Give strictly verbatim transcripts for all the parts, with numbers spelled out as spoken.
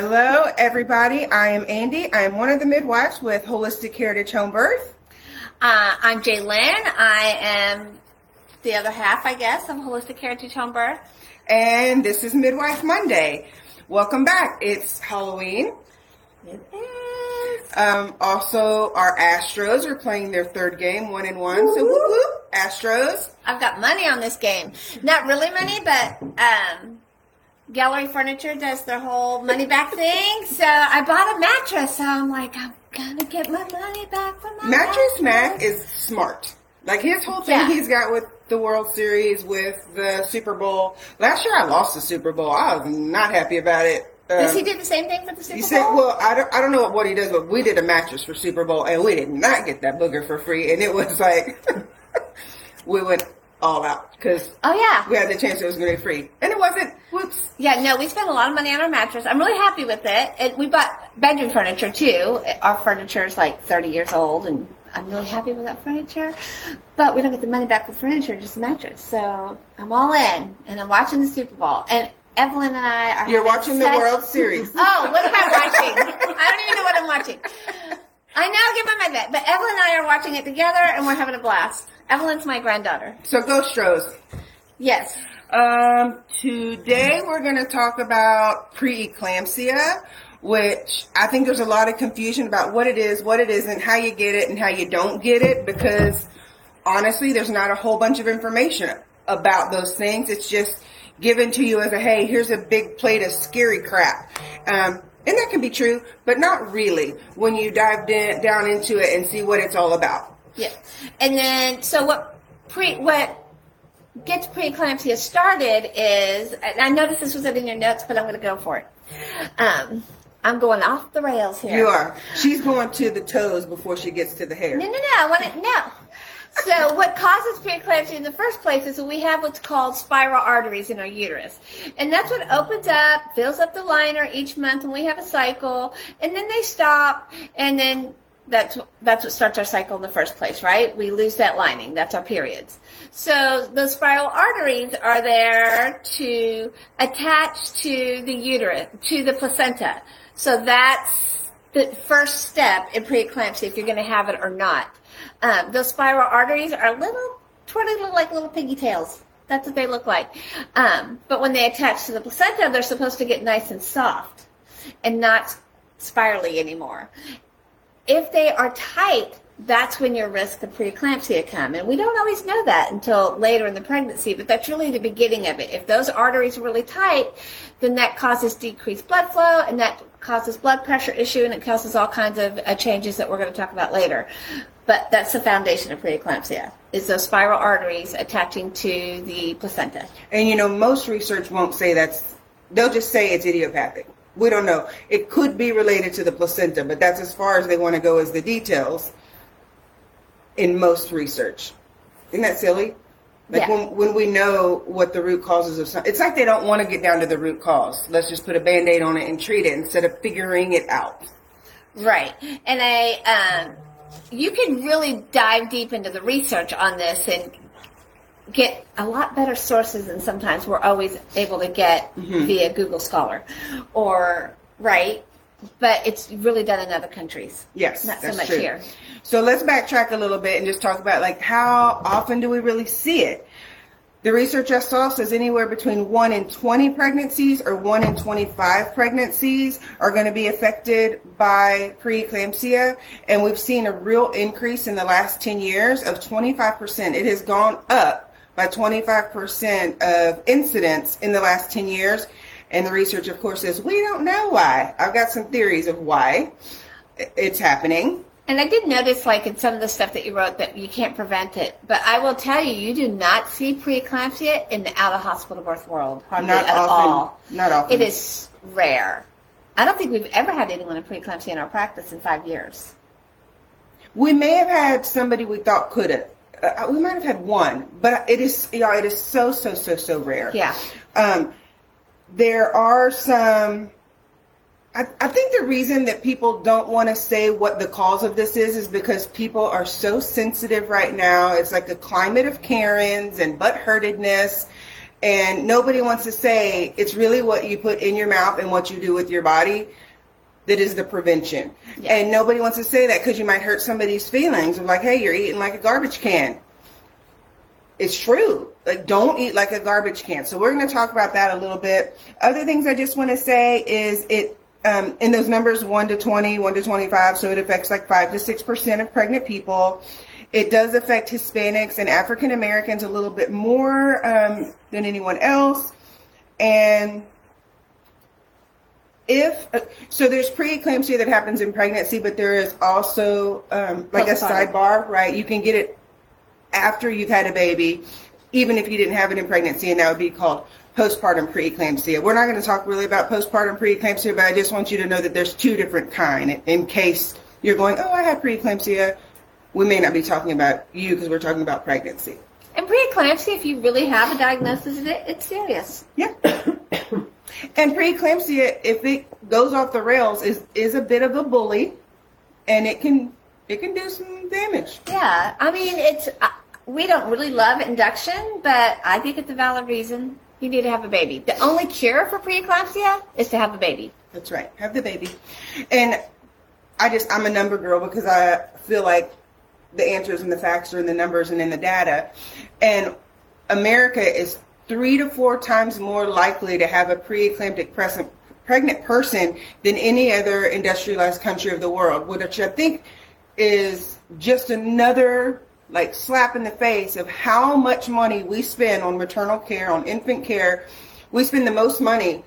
Hello, everybody. I am Andy. I am one of the midwives with Holistic Heritage Home Birth. Uh, I'm Jaylynn. I am the other half, I guess, of Holistic Heritage Home Birth. And this is Midwife Monday. Welcome back. It's Halloween. It is. Um, also, our Astros are playing their third game, one and one. Woo-hoo. So, whoop, whoop, Astros. I've got money on this game. Not really money, but um, Gallery Furniture does their whole money back thing. So, I bought a mattress. So, I'm like, I'm going to get my money back from my Mattress Mac is smart. Like, his whole thing yeah. he's got with the World Series, with the Super Bowl. Last year I lost the Super Bowl. I was not happy about it. Um, Does he do the same thing for the Super he Bowl? Said, well, I don't, I don't know what he does, but we did a mattress for Super Bowl, and we did not get that booger for free. And it was like, we went all out because oh, yeah. we had the chance it was going to be free. And it wasn't. Whoops. Yeah, no, we spent a lot of money on our mattress. I'm really happy with it. And we bought bedroom furniture, too. Our furniture is like thirty years old, and I'm really happy with that furniture, but we don't get the money back for furniture, just a mattress. So I'm all in, and I'm watching the Super Bowl. And Evelyn and I are. You're watching such... the World Series. Oh, what am I watching? I don't even know what I'm watching. I now give my mind back. But Evelyn and I are watching it together, and we're having a blast. Evelyn's my granddaughter. So go Astros. Yes. Um, today we're going to talk about preeclampsia, which I think there's a lot of confusion about what it is, what it isn't, how you get it, and how you don't get it, because honestly, there's not a whole bunch of information about those things. It's just given to you as a, hey, here's a big plate of scary crap. Um, and that can be true, but not really when you dive d- down into it and see what it's all about. Yeah. And then, so what pre, what gets preeclampsia started is, and I noticed this was in your notes, but I'm going to go for it. Um, I'm going off the rails here. You are. She's going to the toes before she gets to the hair. No, no, no. I want to, no. So what causes preeclampsia in the first place is that we have what's called spiral arteries in our uterus. And that's what opens up, fills up the liner each month when we have a cycle. And then they stop. And then that's, that's what starts our cycle in the first place, right? We lose that lining. That's our periods. So those spiral arteries are there to attach to the uterus, to the placenta. So that's the first step in preeclampsia, if you're going to have it or not. Um, those spiral arteries are little, twirly, little, like little pigtails. That's what they look like. Um, but when they attach to the placenta, they're supposed to get nice and soft and not spirally anymore. If they are tight, that's when your risk of preeclampsia come. And we don't always know that until later in the pregnancy, but that's really the beginning of it. If those arteries are really tight, then that causes decreased blood flow, and that causes blood pressure issue, and it causes all kinds of uh, changes that we're going to talk about later. But that's the foundation of preeclampsia, is those spiral arteries attaching to the placenta. And, you know, most research won't say that's, they'll just say it's idiopathic. We don't know. It could be related to the placenta, but that's as far as they want to go as the details in most research. Isn't that silly? Like yeah. when, when we know what the root causes of something, it's like they don't want to get down to the root cause. Let's just put a Band-Aid on it and treat it instead of figuring it out. Right. And I, um, you can really dive deep into the research on this and get a lot better sources than sometimes we're always able to get mm-hmm. via Google Scholar or right, but it's really done in other countries. Yes, not so much true. Here. So let's backtrack a little bit and just talk about like how often do we really see it? The research I saw says anywhere between one in twenty pregnancies or one in twenty-five pregnancies are going to be affected by preeclampsia. And we've seen a real increase in the last ten years of twenty-five percent. It has gone up by twenty-five percent of incidents in the last ten years. And the research, of course, says, we don't know why. I've got some theories of why it's happening. And I did notice, like, in some of the stuff that you wrote, that you can't prevent it. But I will tell you, you do not see preeclampsia in the out-of-hospital birth world. Hardly not at often. all. Not often. It is rare. I don't think we've ever had anyone in preeclampsia in our practice in five years. We may have had somebody we thought could have. Uh, we might have had one, but it is, you know, it is so, so, so, so rare. Yeah. Um, there are some, I, I think the reason that people don't want to say what the cause of this is, is because people are so sensitive right now. It's like a climate of Karens and butthurtedness. And nobody wants to say it's really what you put in your mouth and what you do with your body that is the prevention. Yeah. And nobody wants to say that because you might hurt somebody's feelings of like, hey, you're eating like a garbage can. It's true. Like, don't eat like a garbage can. So we're going to talk about that a little bit. Other things I just want to say is it um, in those numbers, one to twenty, one to twenty-five. So it affects like five to six percent of pregnant people. It does affect Hispanics and African Americans a little bit more um, than anyone else. And if, uh, so there's preeclampsia that happens in pregnancy, but there is also um, like a sidebar, right? You can get it after you've had a baby, even if you didn't have it in pregnancy, and that would be called postpartum preeclampsia. We're not going to talk really about postpartum preeclampsia, but I just want you to know that there's two different kinds in case you're going, oh, I have preeclampsia. We may not be talking about you because we're talking about pregnancy. And preeclampsia, if you really have a diagnosis of it, it's serious. Yeah. And preeclampsia, if it goes off the rails, is is a bit of a bully, and it can it can do some damage. Yeah. I mean, it's uh, we don't really love induction, but I think it's a valid reason you need to have a baby. The only cure for preeclampsia is to have a baby. That's right. Have the baby. And I just I'm a number girl because I feel like the answers and the facts are in the numbers and in the data. And America is three to four times more likely to have a preeclamptic pregnant person than any other industrialized country of the world, which I think is just another like slap in the face of how much money we spend on maternal care, on infant care. We spend the most money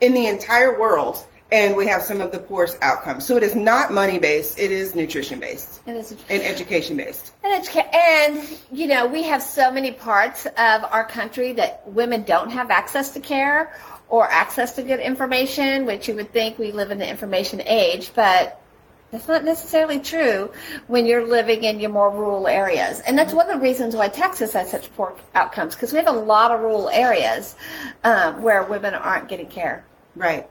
in the entire world, and we have some of the poorest outcomes. So it is not money-based. It is nutrition-based. It is. And education-based. And, educa- and, you know, we have so many parts of our country that women don't have access to care or access to good information, which you would think we live in the information age, but that's not necessarily true when you're living in your more rural areas. And that's one of the reasons why Texas has such poor outcomes, because we have a lot of rural areas um, where women aren't getting care. Right.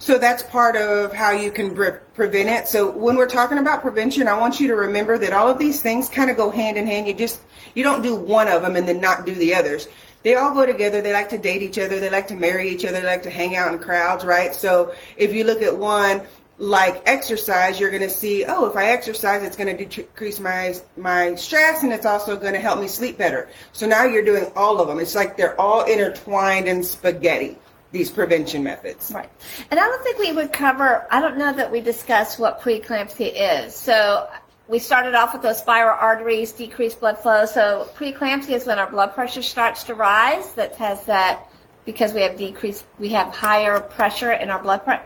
So that's part of how you can pre- prevent it. So when we're talking about prevention, I want you to remember that all of these things kind of go hand in hand. You just, you don't do one of them and then not do the others. They all go together. They like to date each other. They like to marry each other. They like to hang out in crowds, right? So if you look at one like exercise, you're going to see, oh, if I exercise, it's going to decrease my my stress, and it's also going to help me sleep better. So now you're doing all of them. It's like they're all intertwined in spaghetti, these prevention methods. Right. And I don't think we would cover, I don't know that we discussed what preeclampsia is. So we started off with those spiral arteries, decreased blood flow. So preeclampsia is when our blood pressure starts to rise. That has that because we have decreased, we have higher pressure in our blood pre-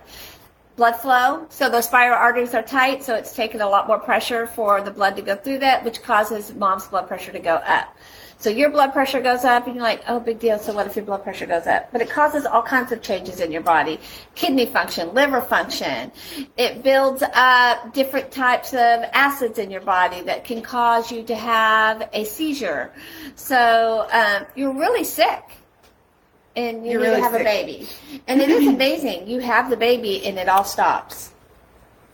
blood flow. So those spiral arteries are tight, so it's taking a lot more pressure for the blood to go through that, which causes mom's blood pressure to go up. So your blood pressure goes up, and you're like, oh, big deal, so what if your blood pressure goes up? But it causes all kinds of changes in your body, kidney function, liver function. It builds up different types of acids in your body that can cause you to have a seizure. So um, you're really sick, and you you're need really to have sick. a baby. And it is amazing. You have the baby, and it all stops.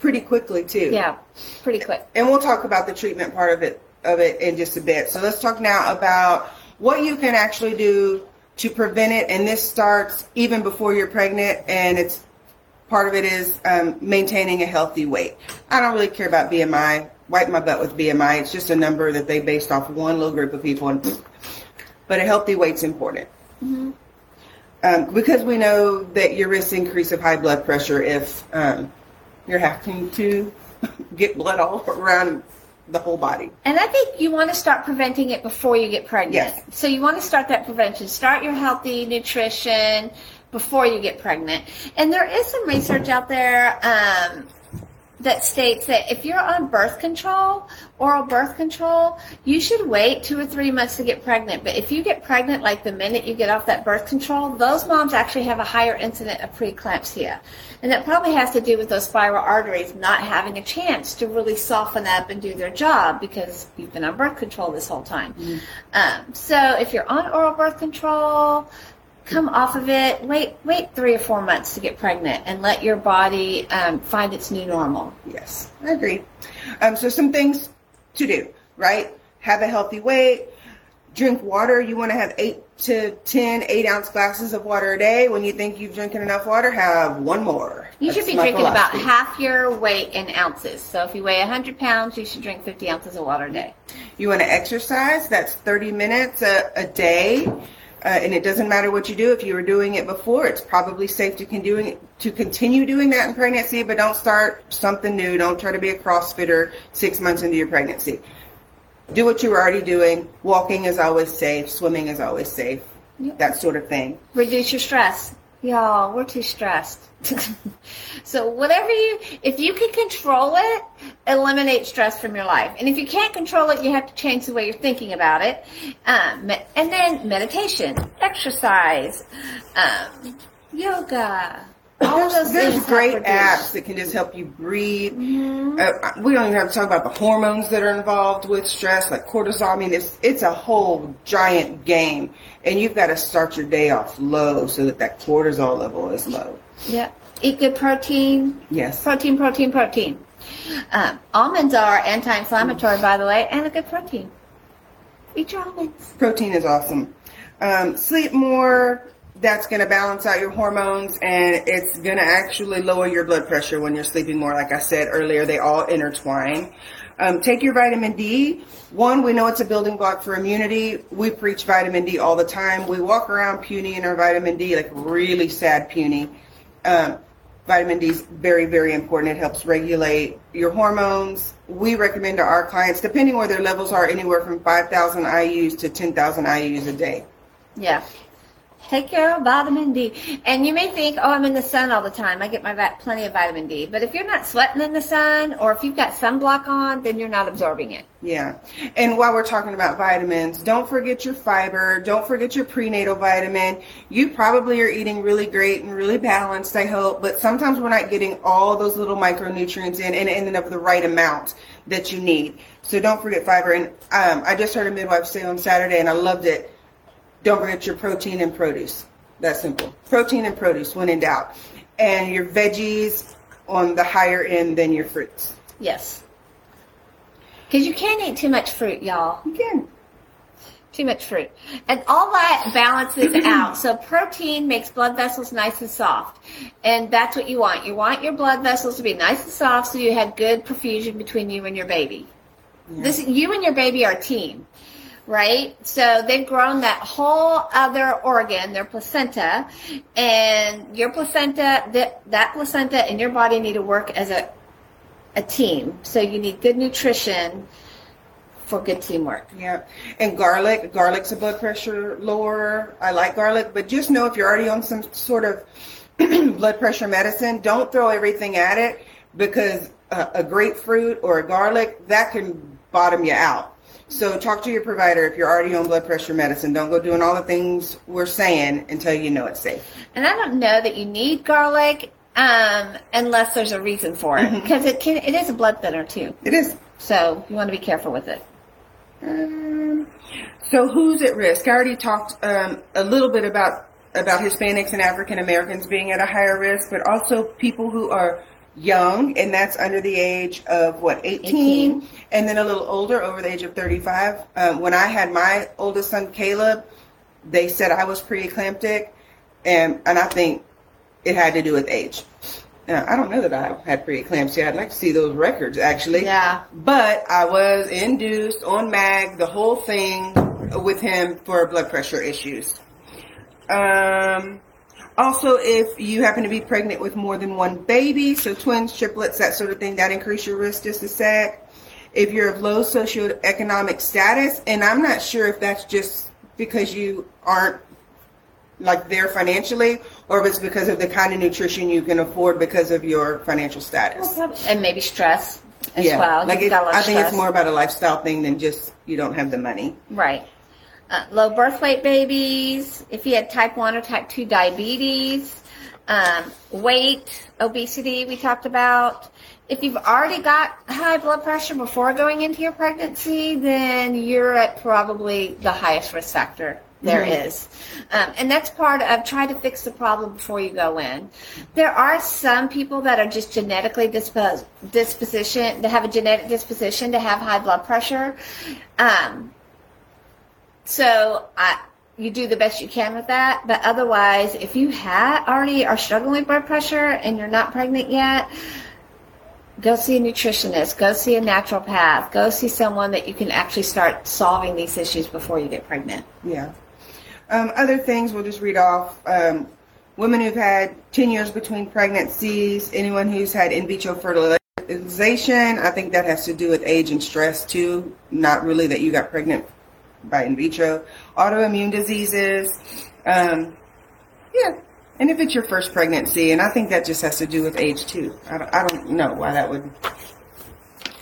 Pretty quickly, too. Yeah, pretty quick. And we'll talk about the treatment part of it. of it in just a bit. So let's talk now about what you can actually do to prevent it, and this starts even before you're pregnant, and it's part of it is um, maintaining a healthy weight. I don't really care about B M I. Wipe my butt with B M I. It's just a number that they based off one little group of people, and, but a healthy weight's important. Mm-hmm. Um, because we know that your risk increase of high blood pressure if um, you're having to get blood all around the whole body. And I think you want to start preventing it before you get pregnant. Yes. So you want to start that prevention. Start your healthy nutrition before you get pregnant. And there is some research out there um, that states that if you're on birth control, oral birth control, you should wait two or three months to get pregnant. But if you get pregnant, like the minute you get off that birth control, those moms actually have a higher incidence of preeclampsia. And that probably has to do with those spiral arteries not having a chance to really soften up and do their job because you've been on birth control this whole time. Mm. Um, so if you're on oral birth control, come off of it, wait wait three or four months to get pregnant, and let your body um, find its new normal. Yes, I agree. Um, so some things to do, right? Have a healthy weight, drink water. You want to have eight to ten eight-ounce glasses of water a day. When you think you've drinking enough water, have one more. You That's should be drinking philosophy. About half your weight in ounces. So if you weigh one hundred pounds, you should drink fifty ounces of water a day. You want to exercise? That's thirty minutes a, a day. Uh, and it doesn't matter what you do. If you were doing it before, it's probably safe to, con- doing, to continue doing that in pregnancy, but don't start something new. Don't try to be a CrossFitter six months into your pregnancy. Do what you were already doing. Walking is always safe. Swimming is always safe. Yep. That sort of thing. Reduce your stress. Y'all, we're too stressed. So whatever you, if you can control it, eliminate stress from your life. And if you can't control it, you have to change the way you're thinking about it. Um, and then meditation, exercise, um, yoga. All there's, there's great apps that can just help you breathe. Mm-hmm. Uh, we don't even have to talk about the hormones that are involved with stress, like cortisol. I mean, it's, it's a whole giant game, and you've got to start your day off low so that that cortisol level is low. Yeah. Eat good protein. Yes. Protein, protein, protein. Um, almonds are anti-inflammatory, by the way, and a good protein. Eat your almonds. Protein is awesome. Um, sleep more. That's going to balance out your hormones, and it's going to actually lower your blood pressure when you're sleeping more. Like I said earlier, they all intertwine. Um, take your vitamin D. One, we know it's a building block for immunity. We preach vitamin D all the time. We walk around puny in our vitamin D, like really sad puny. Um, vitamin D is very, very important. It helps regulate your hormones. We recommend to our clients, depending where their levels are, anywhere from five thousand I U s to ten thousand I U s a day. Yeah. Take care of vitamin D. And you may think, oh, I'm in the sun all the time. I get my va- plenty of vitamin D. But if you're not sweating in the sun, or if you've got sunblock on, then you're not absorbing it. Yeah. And while we're talking about vitamins, don't forget your fiber. Don't forget your prenatal vitamin. You probably are eating really great and really balanced, I hope. But sometimes we're not getting all those little micronutrients in and ending up the right amount that you need. So don't forget fiber. And um, I just heard a midwife say on Saturday, and I loved it. Don't forget your protein and produce. That's simple. Protein and produce when in doubt. And your veggies on the higher end than your fruits. Yes. Because you can't eat too much fruit, y'all. You can. Too much fruit. And all that balances out. So protein makes blood vessels nice and soft. And that's what you want. You want your blood vessels to be nice and soft so you have good perfusion between you and your baby. Yeah. This, you and your baby are a team. Right? So they've grown that whole other organ, their placenta, and your placenta, that, that placenta and your body need to work as a a team. So you need good nutrition for good teamwork. Yeah. And garlic, garlic's a blood pressure lower. I like garlic, but just know if you're already on some sort of blood pressure medicine, don't throw everything at it, because a, a grapefruit or a garlic, that can bottom you out. So talk to your provider if you're already on blood pressure medicine. Don't go doing all the things we're saying until you know it's safe. And I don't know that you need garlic um, unless there's a reason for it, because it can, it is a blood thinner too. It is. So you want to be careful with it. Um, so who's at risk? I already talked um, a little bit about, about Hispanics and African Americans being at a higher risk, but also people who are young, and that's under the age of, what, eighteen? And then a little older, over the age of thirty-five. Um, when I had my oldest son, Caleb, they said I was preeclamptic, and, and I think it had to do with age. Now, I don't know that I had preeclampsia. I'd like to see those records, actually. Yeah. But I was induced on M A G, the whole thing with him for blood pressure issues. Um... Also, if you happen to be pregnant with more than one baby, so twins, triplets, that sort of thing, that increase your risk just a sec. If you're of low socioeconomic status, and I'm not sure if that's just because you aren't like there financially, or if it's because of the kind of nutrition you can afford because of your financial status. And maybe stress as yeah. well. Like it, I think stress. It's more about a lifestyle thing than just you don't have the money. Right. Uh, low birth weight babies, if you had type one or type two diabetes, um, weight, obesity we talked about. If you've already got high blood pressure before going into your pregnancy, then you're at probably the highest risk factor there mm-hmm. is. Um, and that's part of trying to fix the problem before you go in. There are some people that are just genetically dispos- disposition, that have a genetic disposition to have high blood pressure. Um, So I you do the best you can with that. But otherwise, if you ha- already are struggling with blood pressure and you're not pregnant yet, go see a nutritionist, go see a naturopath, go see someone that you can actually start solving these issues before you get pregnant. Yeah. Um, other things we'll just read off. Um, women who've had ten years between pregnancies, anyone who's had in vitro fertilization. I think that has to do with age and stress too, not really that you got pregnant by in vitro. Autoimmune diseases. Um, yeah. And if it's your first pregnancy, and I think that just has to do with age too. I don't, I don't know why that would.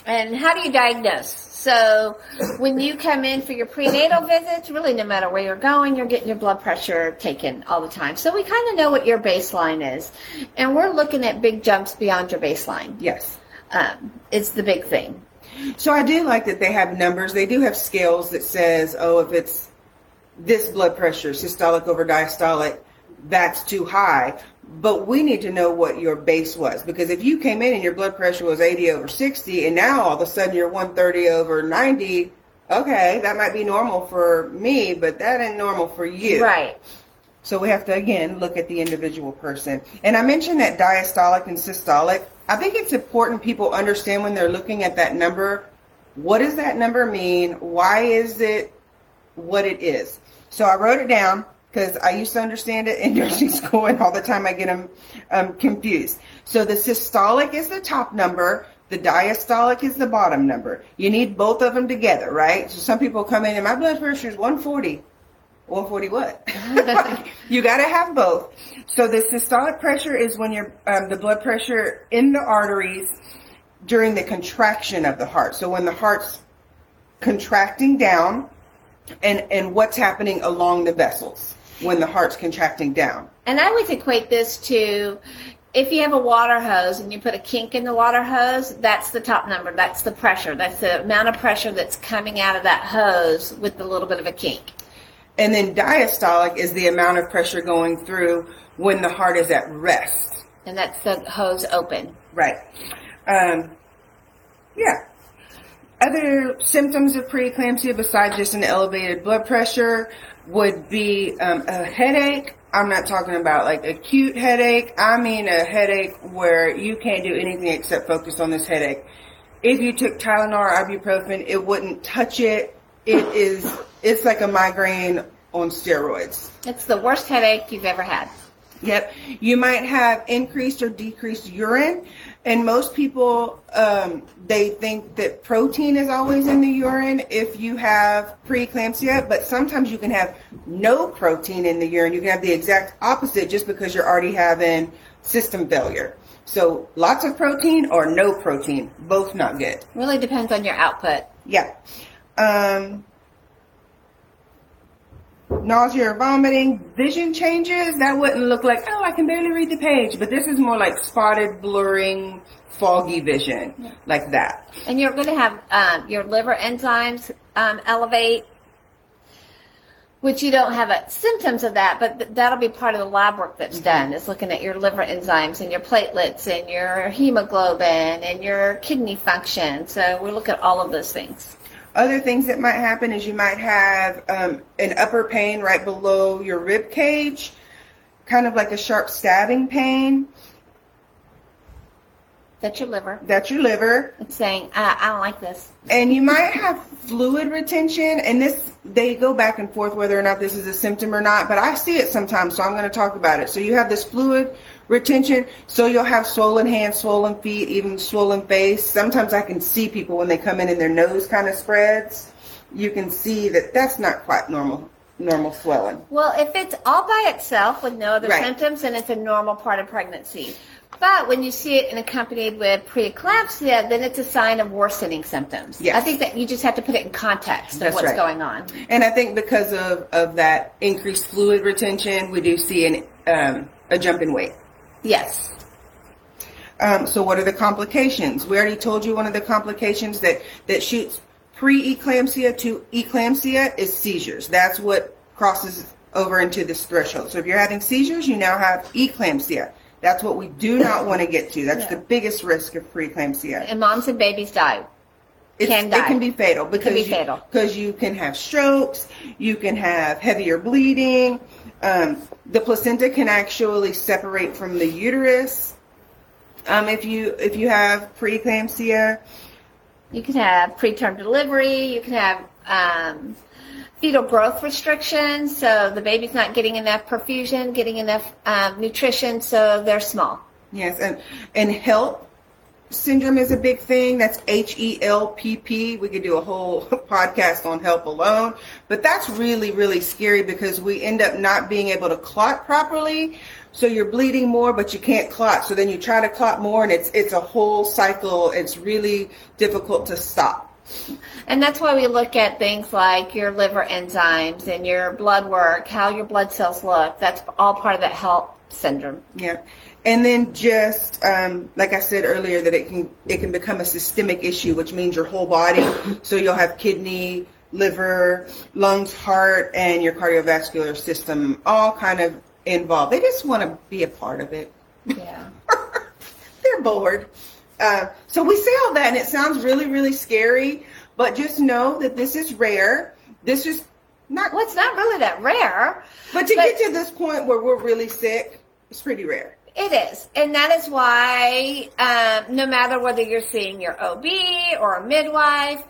And how do you diagnose? So when you come in for your prenatal visits, really no matter where you're going, you're getting your blood pressure taken all the time. So we kind of know what your baseline is. And we're looking at big jumps beyond your baseline. Yes. Um, it's the big thing. So I do like that they have numbers. They do have scales that says, oh, if it's this blood pressure, systolic over diastolic, that's too high. But we need to know what your base was, because if you came in and your blood pressure was eighty over sixty and now all of a sudden you're one thirty over ninety, okay, that might be normal for me, but that ain't normal for you. Right. So we have to, again, look at the individual person. And I mentioned that diastolic and systolic. I think it's important people understand when they're looking at that number, what does that number mean? Why is it what it is? So I wrote it down, because I used to understand it in nursing school, and all the time I get them um, confused. So the systolic is the top number. The diastolic is the bottom number. You need both of them together, right? So some people come in and my blood pressure is one forty. one forty what? You got to have both. So the systolic pressure is when you're, um, the blood pressure in the arteries during the contraction of the heart. So when the heart's contracting down, and and what's happening along the vessels when the heart's contracting down. And I would equate this to if you have a water hose and you put a kink in the water hose, that's the top number. That's the pressure. That's the amount of pressure that's coming out of that hose with a little bit of a kink. And then diastolic is the amount of pressure going through when the heart is at rest. And that's the hose open. Right. Um, yeah. Other symptoms of preeclampsia besides just an elevated blood pressure would be um, a headache. I'm not talking about like acute headache. I mean a headache where you can't do anything except focus on this headache. If you took Tylenol or ibuprofen, it wouldn't touch it. It is, it's like a migraine on steroids. It's the worst headache you've ever had. Yep. You might have increased or decreased urine. And most people, um, they think that protein is always in the urine if you have preeclampsia, but sometimes you can have no protein in the urine. You can have the exact opposite just because you're already having system failure. So lots of protein or no protein, both not good. Really depends on your output. Yeah. Um, nausea or vomiting, vision changes. That wouldn't look like, oh, I can barely read the page, but this is more like spotted, blurring, foggy vision, yeah. Like that. And you're going to have um, your liver enzymes um, elevate, which you don't have a, symptoms of that, but th- that'll be part of the lab work that's mm-hmm. done, is looking at your liver enzymes and your platelets and your hemoglobin and your kidney function. So we look at all of those things. Other things that might happen is you might have um, an upper pain right below your rib cage, kind of like a sharp stabbing pain. That's your liver. That's your liver. It's saying, I, I don't like this. And you might have fluid retention, and this they go back and forth whether or not this is a symptom or not, but I see it sometimes, so I'm going to talk about it. So you have this fluid retention, so you'll have swollen hands, swollen feet, even swollen face. Sometimes I can see people when they come in and their nose kind of spreads. You can see that that's not quite normal, normal swelling. Well, if it's all by itself with no other right. symptoms, then it's a normal part of pregnancy. But when you see it and accompanied with preeclampsia, then it's a sign of worsening symptoms. Yes. I think that you just have to put it in context of That's what's right. going on. And I think because of, of that increased fluid retention, we do see an, um, a jump in weight. Yes. Um, so what are the complications? We already told you one of the complications that, that shoots pre-eclampsia to eclampsia is seizures. That's what crosses over into this threshold. So if you're having seizures, you now have eclampsia. That's what we do not want to get to. That's yeah. the biggest risk of preeclampsia. And moms and babies die. It's, can die. It can be fatal because can be you, fatal. Because you can have strokes, you can have heavier bleeding. Um, the placenta can actually separate from the uterus. Um, if you if you have preeclampsia, you can have preterm delivery. You can have um, fetal growth restrictions, so the baby's not getting enough perfusion, getting enough um, nutrition, so they're small. Yes, and and HELP syndrome is a big thing. That's H E L P P. We could do a whole podcast on HELP alone, but that's really, really scary because we end up not being able to clot properly. So you're bleeding more, but you can't clot. So then you try to clot more, and it's it's a whole cycle. It's really difficult to stop. And that's why we look at things like your liver enzymes and your blood work, how your blood cells look. That's all part of that HELP syndrome. Yeah. And then just, um, like I said earlier, that it can it can become a systemic issue, which means your whole body. So you'll have kidney, liver, lungs, heart, and your cardiovascular system all kind of involved. They just want to be a part of it. Yeah. They're bored. Uh, so we say all that, and it sounds really, really scary, but just know that this is rare. This is not... Well, it's not really that rare. But to but get to this point where we're really sick, it's pretty rare. It is, and that is why um, no matter whether you're seeing your O B or a midwife,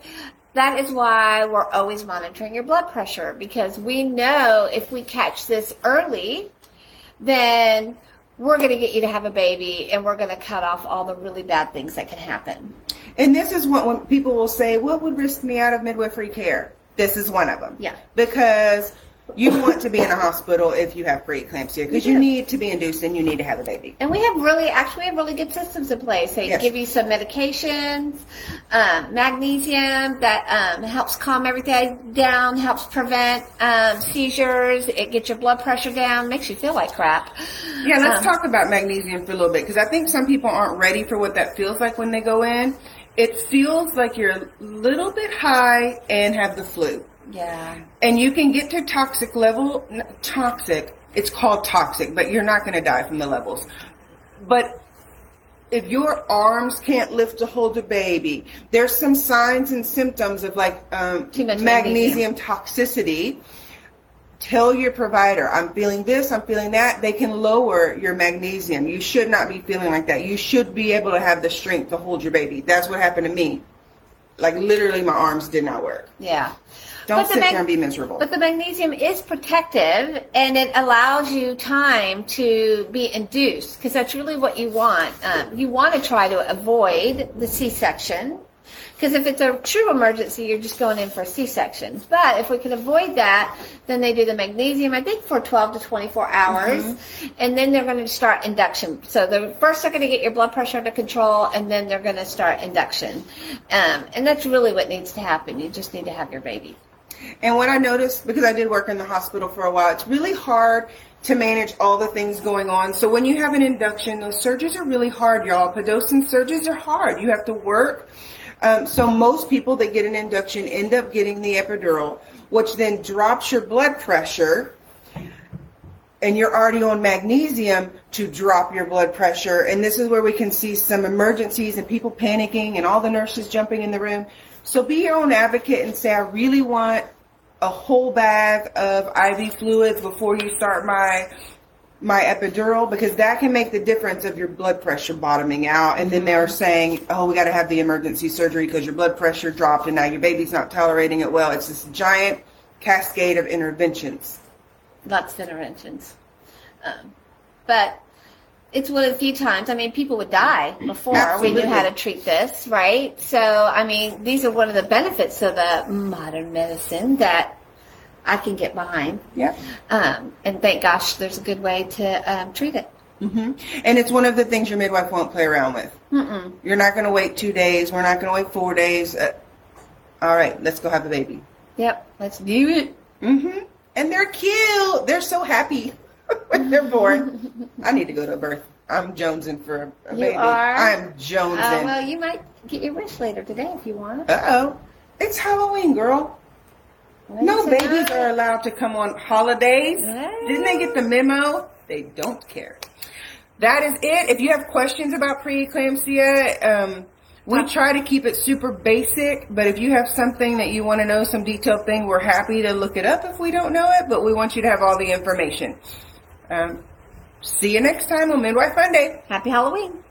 that is why we're always monitoring your blood pressure, because we know if we catch this early, then we're going to get you to have a baby, and we're going to cut off all the really bad things that can happen. And this is what when people will say, what would risk me out of midwifery care? This is one of them. Yeah. Because... you want to be in a hospital if you have preeclampsia because you, you need to be induced and you need to have a baby. And we have really, actually, have really good systems in place. They yes. give you some medications, um, magnesium that um, helps calm everything down, helps prevent um, seizures. It gets your blood pressure down, makes you feel like crap. Yeah, let's um, talk about magnesium for a little bit because I think some people aren't ready for what that feels like when they go in. It feels like you're a little bit high and have the flu. Yeah. And you can get to toxic level, toxic, it's called toxic, but you're not going to die from the levels. But if your arms can't lift to hold a baby, there's some signs and symptoms of like um, magnesium. magnesium toxicity. Tell your provider, I'm feeling this, I'm feeling that. They can lower your magnesium. You should not be feeling like that. You should be able to have the strength to hold your baby. That's what happened to me. Like literally my arms did not work. Yeah. Don't but sit the mag- there and be miserable. But the magnesium is protective, and it allows you time to be induced, because that's really what you want. Um, you want to try to avoid the C-section, because if it's a true emergency, you're just going in for a C-section. But if we can avoid that, then they do the magnesium, I think, for twelve to twenty-four hours, mm-hmm. and then they're going to start induction. So the, first they're going to get your blood pressure under control, and then they're going to start induction. Um, and that's really what needs to happen. You just need to have your baby. And what I noticed, because I did work in the hospital for a while, it's really hard to manage all the things going on. So when you have an induction, those surges are really hard, y'all. Podocin surges are hard. You have to work. Um, so most people that get an induction end up getting the epidural, which then drops your blood pressure. And you're already on magnesium to drop your blood pressure. And this is where we can see some emergencies and people panicking and all the nurses jumping in the room. So be your own advocate and say, I really want a whole bag of I V fluids before you start my my epidural, because that can make the difference of your blood pressure bottoming out. And then they're saying, oh, we got to have the emergency surgery because your blood pressure dropped and now your baby's not tolerating it well. It's this giant cascade of interventions. Lots of interventions. Um, but... It's one of the few times. I mean, people would die before Absolutely. We knew how to treat this, right? So, I mean, these are one of the benefits of the modern medicine that I can get behind. Yeah. Um, and thank gosh there's a good way to um, treat it. Mm-hmm. And it's one of the things your midwife won't play around with. Mm-mm. You're not going to wait two days. We're not going to wait four days. Uh, all right, let's go have the baby. Yep, let's do it. Mm-hmm. And they're cute. They're so happy. When they're born, I need to go to a birth. I'm jonesing for a baby. You are? I'm jonesing. Uh, well, you might get your wish later today if you want. Uh-oh. It's Halloween, girl. What no babies are allowed to come on holidays. Hey. Didn't they get the memo? They don't care. That is it. If you have questions about preeclampsia, um, We try to keep it super basic, but if you have something that you want to know, some detailed thing, we're happy to look it up if we don't know it, but we want you to have all the information. Um, see you next time on Midwife Monday. Happy Halloween.